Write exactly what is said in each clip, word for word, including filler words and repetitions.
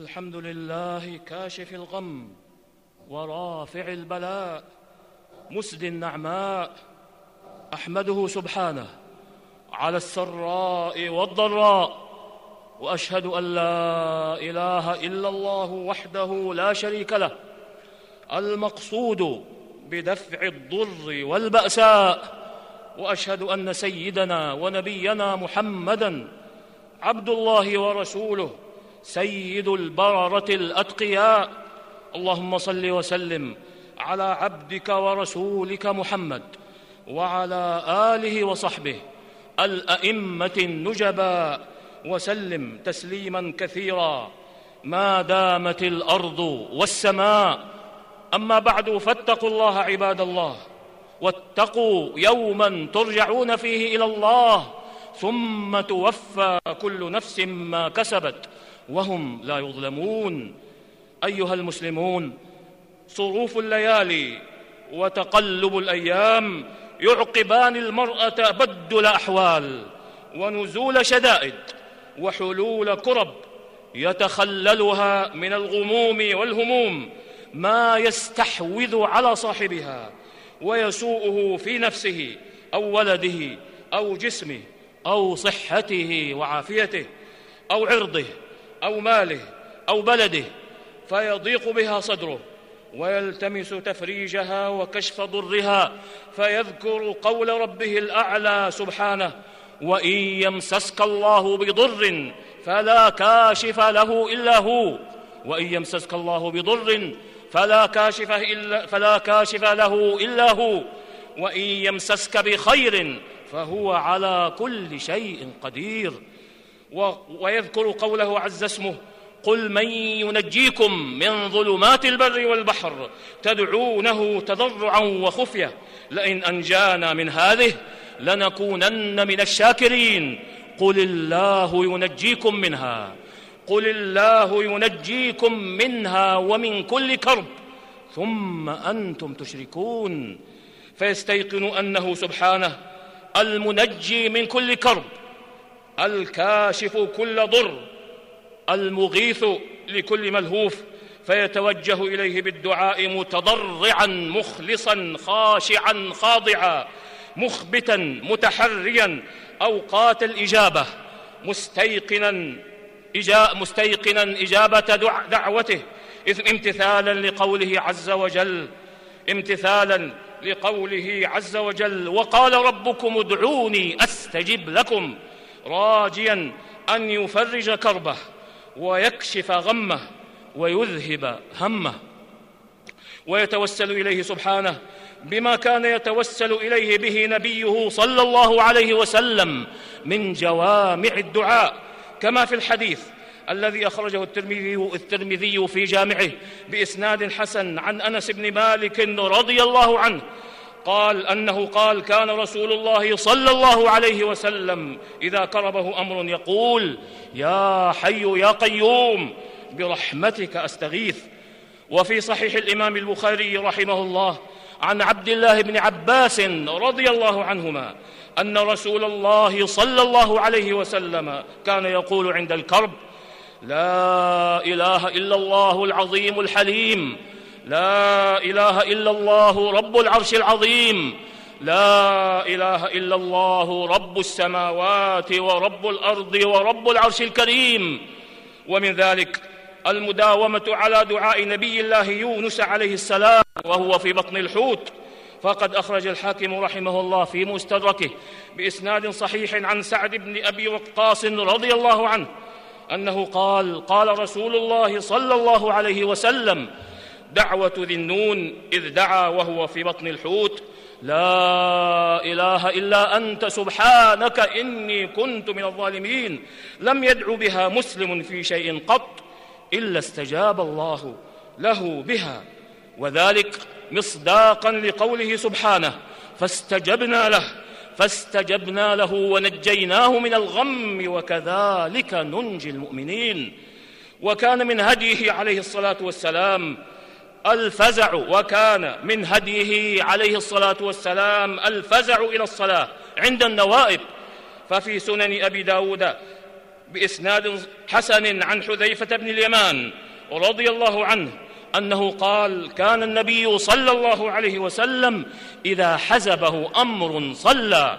الحمد لله كاشف الغم ورافع البلاء مسدي النعماء، أحمده سبحانه على السراء والضراء، وأشهد أن لا إله إلا الله وحده لا شريك له المقصود بدفع الضر والبأساء، وأشهد أن سيدنا ونبينا محمدًا عبد الله ورسوله سيد البررة الأتقياء. اللهم صل وسلم على عبدك ورسولك محمد وعلى آله وصحبه الأئمة النجباء وسلم تسليمًا كثيرًا ما دامت الأرض والسماء. أما بعد، فاتقوا الله عباد الله، واتقوا يوما ترجعون فيه إلى الله ثم توفى كل نفس ما كسبت وهم لا يظلمون. أيها المسلمون، صروف الليالي وتقلب الأيام يعقبان المرأة بدل أحوال ونزول شدائد وحلول كرب يتخللها من الغموم والهموم ما يستحوذ على صاحبها ويسوءه في نفسه أو ولده أو جسمه أو صحته وعافيته أو عرضه أو ماله أو بلده، فيضيق بها صدره ويلتمس تفريجها وكشف ضرها، فيذكر قول ربه الأعلى سبحانه: وإن يمسسك الله بضر فلا كاشف له إلا هو وإن يمسسك الله بضر فلا كاشف, إلا فلا كاشف له إلا هو وإن يمسسك بخير فهو على كل شيء قدير. ويذكر قوله عز اسمه: قل من ينجيكم من ظلمات البر والبحر تدعونه تضرعا وخفية لئن أنجانا من هذه لنكونن من الشاكرين قل الله ينجيكم منها قل الله ينجيكم منها ومن كل كرب ثم أنتم تشركون. فيستيقن أنه سبحانه المنجي من كل كرب، الكاشف كل ضر، المغيث لكل ملهوف، فيتوجه إليه بالدعاء متضرعا مخلصا خاشعا خاضعا مخبتا متحريا أوقات الإجابة، مستيقنا مستيقنا إجابة دعوته امتثالا لقوله عز وجل امتثالا لقوله عز وجل: وقال ربكم ادعوني أستجب لكم، راجيا أن يفرج كربه ويكشف غمه ويذهب همه. ويتوسل إليه سبحانه بما كان يتوسل إليه به نبيه صلى الله عليه وسلم من جوامع الدعاء، كما في الحديث الذي أخرجه الترمذي في جامعه بإسناد حسن عن أنس بن مالك رضي الله عنه قال أنه قال: كان رسول الله صلى الله عليه وسلم إذا كربه أمر يقول: يا حي يا قيوم برحمتك أستغيث. وفي صحيح الإمام البخاري رحمه الله عن عبد الله بن عباس رضي الله عنهما أن رسول الله صلى الله عليه وسلم كان يقول عند الكرب: لا إله إلا الله العظيم الحليم، لا إله إلا الله رب العرش العظيم، لا إله إلا الله رب السماوات ورب الأرض ورب العرش الكريم. ومن ذلك المداومة على دعاء نبي الله يونس عليه السلام وهو في بطن الحوت، فقد أخرج الحاكم رحمه الله في مستدركه بإسناد صحيح عن سعد بن أبي وقاص رضي الله عنه أنه قال: قال رسول الله صلى الله عليه وسلم: دعوة ذي النون إذ دعا وهو في بطن الحوت: لا إله إلا أنت سبحانك إني كنت من الظالمين. لم يدعو بها مسلم في شيء قط إلا استجاب الله له بها، وذلك مصداقا لقوله سبحانه: فاستجبنا له فاستجبنا له ونجيناه من الغم وكذلك ننجي المؤمنين. وكان من هديه عليه الصلاة والسلام الفزع وكان من هديه عليه الصلاة والسلام الفزع إلى الصلاة عند النوائب. ففي سنن أبي داود بإسناد حسن عن حذيفة بن اليمان رضي الله عنه أنه قال: كان النبي صلى الله عليه وسلم إذا حزبه أمر صلى،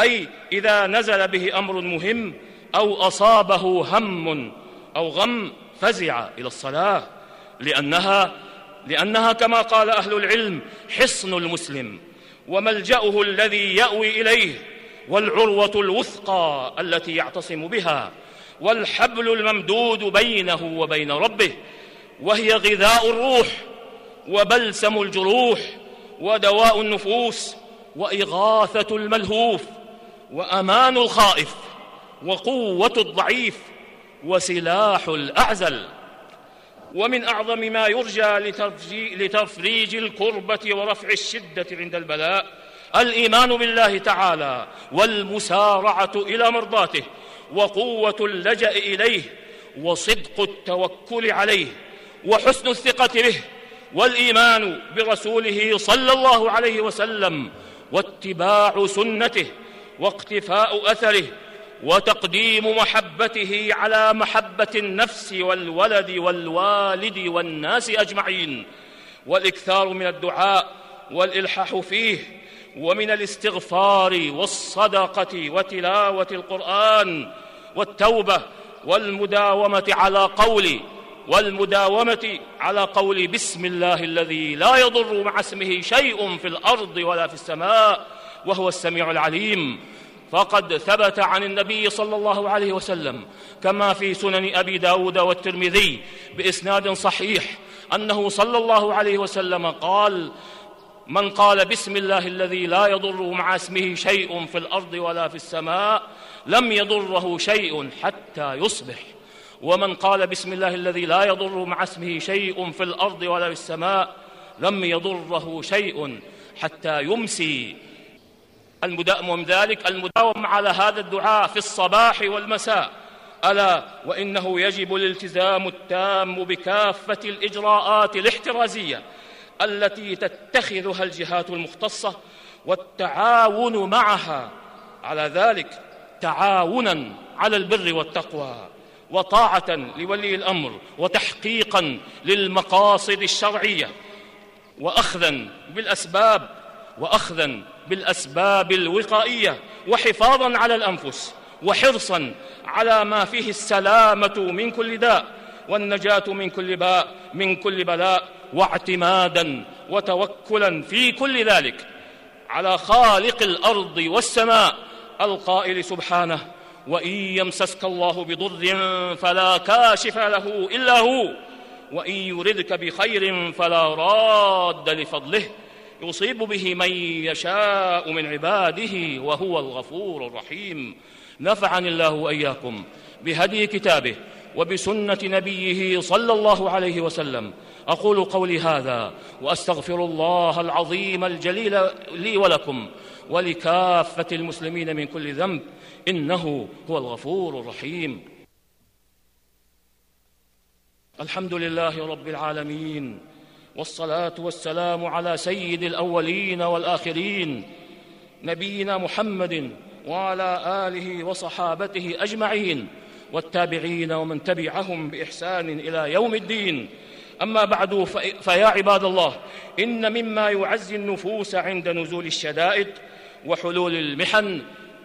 أي إذا نزل به أمر مهم أو أصابه هم أو غم فزع إلى الصلاة، لأنها لأنها كما قال أهل العلم حصن المسلم وملجأه الذي يأوي إليه، والعروة الوثقى التي يعتصم بها، والحبل الممدود بينه وبين ربه، وهي غذاء الروح وبلسم الجروح ودواء النفوس وإغاثة الملهوف وأمان الخائف وقوة الضعيف وسلاح الأعزل. ومن أعظم ما يرجى لتفريج الكربة ورفع الشدة عند البلاء الإيمان بالله تعالى والمسارعة إلى مرضاته وقوة اللجأ إليه وصدق التوكل عليه وحسن الثقة به، والإيمان برسوله صلى الله عليه وسلم واتباع سنته واقتفاء أثره وتقديم محبته على محبة النفس والولد والوالد والناس أجمعين، والإكثار من الدعاء والإلحاح فيه، ومن الاستغفار والصدقة وتلاوة القرآن والتوبة والمداومة على قول والمداومة على قول بسم الله الذي لا يضر مع اسمه شيء في الأرض ولا في السماء وهو السميع العليم. فقد ثبت عن النبي صلى الله عليه وسلم كما في سنن أبي داود والترمذي بإسناد صحيح أنه صلى الله عليه وسلم قال: من قال بسم الله الذي لا يضر مع اسمه شيء في الأرض ولا في السماء لم يضره شيء حتى يصبح، ومن قال بسم الله الذي لا يضر مع اسمه شيء في الأرض ولا في السماء لم يضره شيء حتى يمسي. ومن ذلك المداوم على هذا الدعاء في الصباح والمساء. ألا وإنه يجب الالتزام التام بكافة الإجراءات الاحترازية التي تتخذها الجهات المختصة والتعاون معها على ذلك، تعاونا على البر والتقوى وطاعة لولي الأمر وتحقيقا للمقاصد الشرعية وأخذا بالأسباب وأخذا بالأسباب الوقائية وحفاظا على الأنفس وحرصا على ما فيه السلامة من كل داء والنجاة من كل باء من كل بلاء، واعتمادا وتوكلا في كل ذلك على خالق الأرض والسماء القائل سبحانه: وإن يمسسك الله بضر فلا كاشف له إلا هو وإن يردك بخير فلا راد لفضله يصيب به من يشاء من عباده وهو الغفور الرحيم. نفعني الله وإياكم بهدي كتابه وبسنة نبيه صلى الله عليه وسلم. أقول قولي هذا وأستغفر الله العظيم الجليل لي ولكم ولكافة المسلمين من كل ذنب، إنه هو الغفور الرحيم. الحمد لله رب العالمين، والصلاة والسلام على سيد الأولين والآخرين نبينا محمد وعلى آله وصحابته أجمعين والتابعين ومن تبعهم بإحسان إلى يوم الدين. أما بعد، فيا عباد الله، إن مما يعزي النفوس عند نزول الشدائد وحلول المحن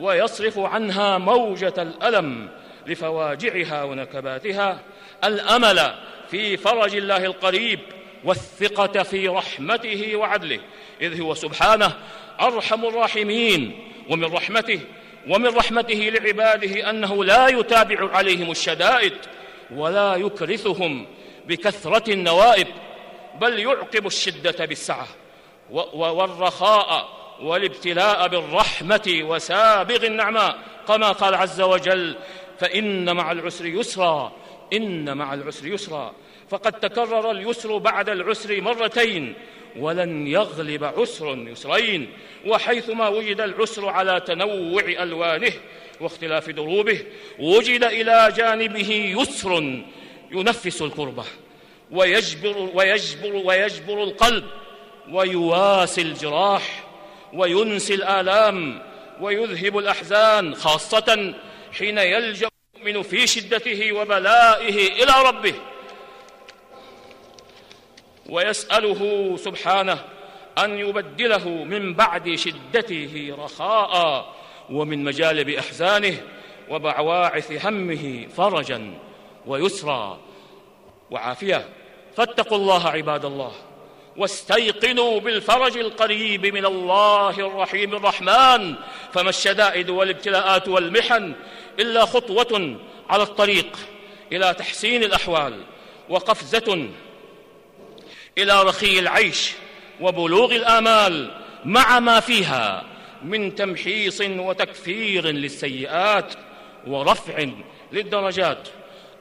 ويصرف عنها موجة الألم لفواجعها ونكباتها الأمل في فرج الله القريب والثقة في رحمته وعدله، إذ هو سبحانه أرحم الراحمين. ومن رحمته ومن رحمته لعباده أنه لا يتابع عليهم الشدائد ولا يكرثهم بكثرة النوائب، بل يعقب الشدة بالسعة والرخاء والابتلاء بالرحمة وسابغ النعماء، كما قال عز وجل: فإن مع العسر يسرا إن مع العسر يسرا. فقد تكرر اليسر بعد العسر مرتين، ولن يغلب عسر يسرين. وحيثما وجد العسر على تنوع ألوانه واختلاف دروبه وجد إلى جانبه يسر ينفس الكربة ويجبر, ويجبر, ويجبر القلب ويواسي الجراح وينسي الآلام ويذهب الأحزان، خاصة حين يلجأ المؤمن في شدته وبلائه إلى ربه ويسأله سبحانه أن يبدله من بعد شدته رخاء، ومن مجالب أحزانه وبعواعث همه فرجا ويسرا وعافية. فاتقوا الله عباد الله، واستيقنوا بالفرج القريب من الله الرحيم الرحمن، فما الشدائد والابتلاءات والمحن إلا خطوة على الطريق إلى تحسين الأحوال، وقفزة إلى رخي العيش وبلوغ الآمال، مع ما فيها من تمحيص وتكفير للسيئات ورفع للدرجات.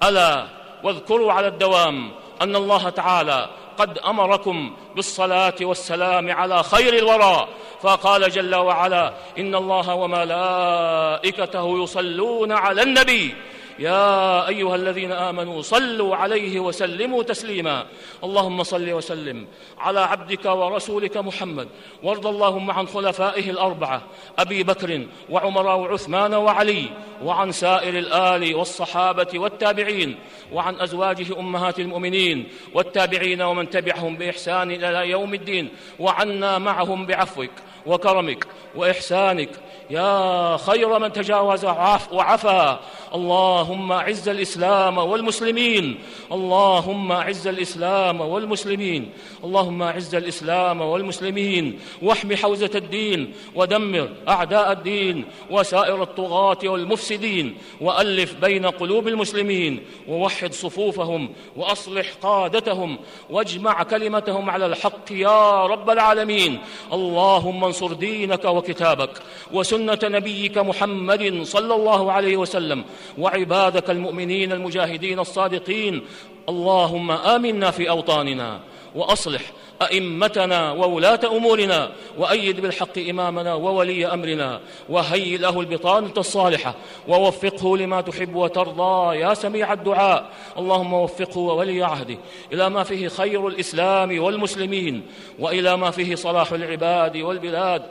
ألا واذكروا على الدوام أن الله تعالى قد أمركم بالصلاة والسلام على خير الورى، فقال جل وعلا: إن الله وملائكته يصلون على النبي يا أيها الذين آمنوا صلوا عليه وسلموا تسليما. اللهم صل وسلم على عبدك ورسولك محمد، وارض اللهم عن خلفائه الأربعة أبي بكر وعمر وعثمان وعلي، وعن سائر الآل والصحابة والتابعين، وعن أزواجه أمهات المؤمنين والتابعين ومن تبعهم بإحسان إلى يوم الدين، وعنا معهم بعفوك وكرمك وإحسانك يا خير من تجاوز وعفا. اللهم أعز الإسلام والمسلمين، اللهم أعز الإسلام والمسلمين، اللهم أعز الإسلام والمسلمين، واحم حوزة الدين، ودمر أعداء الدين وسائر الطغاة والمفسدين، وألف بين قلوب المسلمين، ووحد صفوفهم، وأصلح قادتهم، واجمع كلمتهم على الحق يا رب العالمين. اللهم انصر دينك وكتابك وسنة نبيك محمد صلى الله عليه وسلم، وعبادك المؤمنين المجاهدين الصادقين. اللهم آمنا في أوطاننا، وأصلح أئمتنا وولاة أمورنا، وأيد بالحق إمامنا وولي أمرنا، وهيئ له البطانة الصالحة، ووفقه لما تحب وترضى يا سميع الدعاء. اللهم وفقه وولي عهده إلى ما فيه خير الإسلام والمسلمين، وإلى ما فيه صلاح العباد والبلاد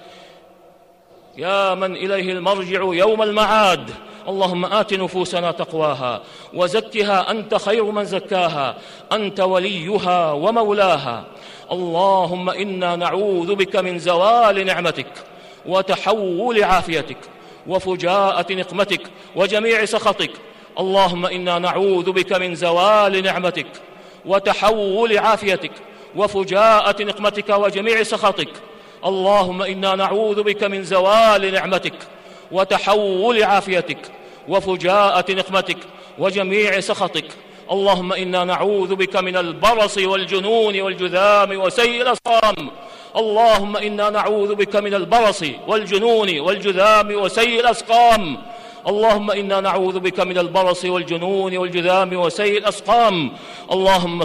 يا من إليه المرجع يوم المعاد. اللهم آت نفوسنا تقواها وزكها أنت خير من زكاها، أنت وليها ومولاها. اللهم إنا نعوذ بك من زوال نعمتك وتحول عافيتك وفجاءة نقمتك وجميع سخطك. اللهم إنا نعوذ بك من زوال نعمتك وتحول عافيتك وفجاءة نقمتك وجميع سخطك. اللهم إنا نعوذ بك من زوال نعمتك وتحول عافيتك وفجاءة نقمتك وجميع سخطك. اللهم إنا نعوذ بك من البرص والجنون والجذام وسيء الأسقام. اللهم إنا نعوذ بك من البرص والجنون والجذام وسيء الأسقام. اللهم إنا نعوذ بك من البرص والجنون والجذام وسيء الأسقام. اللهم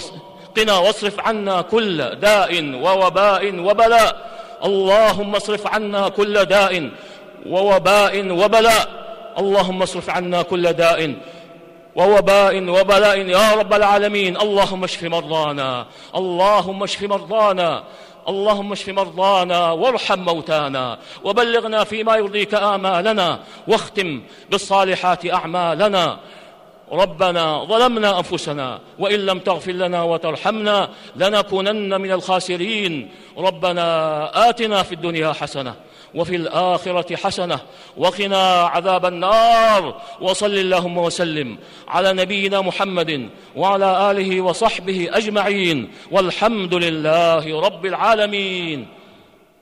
قنا واصرف عنا كل داء ووباء وبلاء. اللهم اصرف عنا كل داء ووباء وبلاء. اللهم اصرف عنا كل داء ووباء وبلاء يا رب العالمين. اللهم اشف مرضانا، اللهم اشف مرضانا، اللهم اشف مرضانا، وارحم موتانا، وبلغنا فيما يرضيك آمالنا، واختم بالصالحات أعمالنا. ربنا ظلمنا أنفسنا، وإن لم تغفر لنا وترحمنا لنكونن من الخاسرين. ربنا آتنا في الدنيا حسنة وفي الآخرة حسنة وقنا عذاب النار. وصل اللهم وسلم على نبينا محمد وعلى آله وصحبه أجمعين، والحمد لله رب العالمين.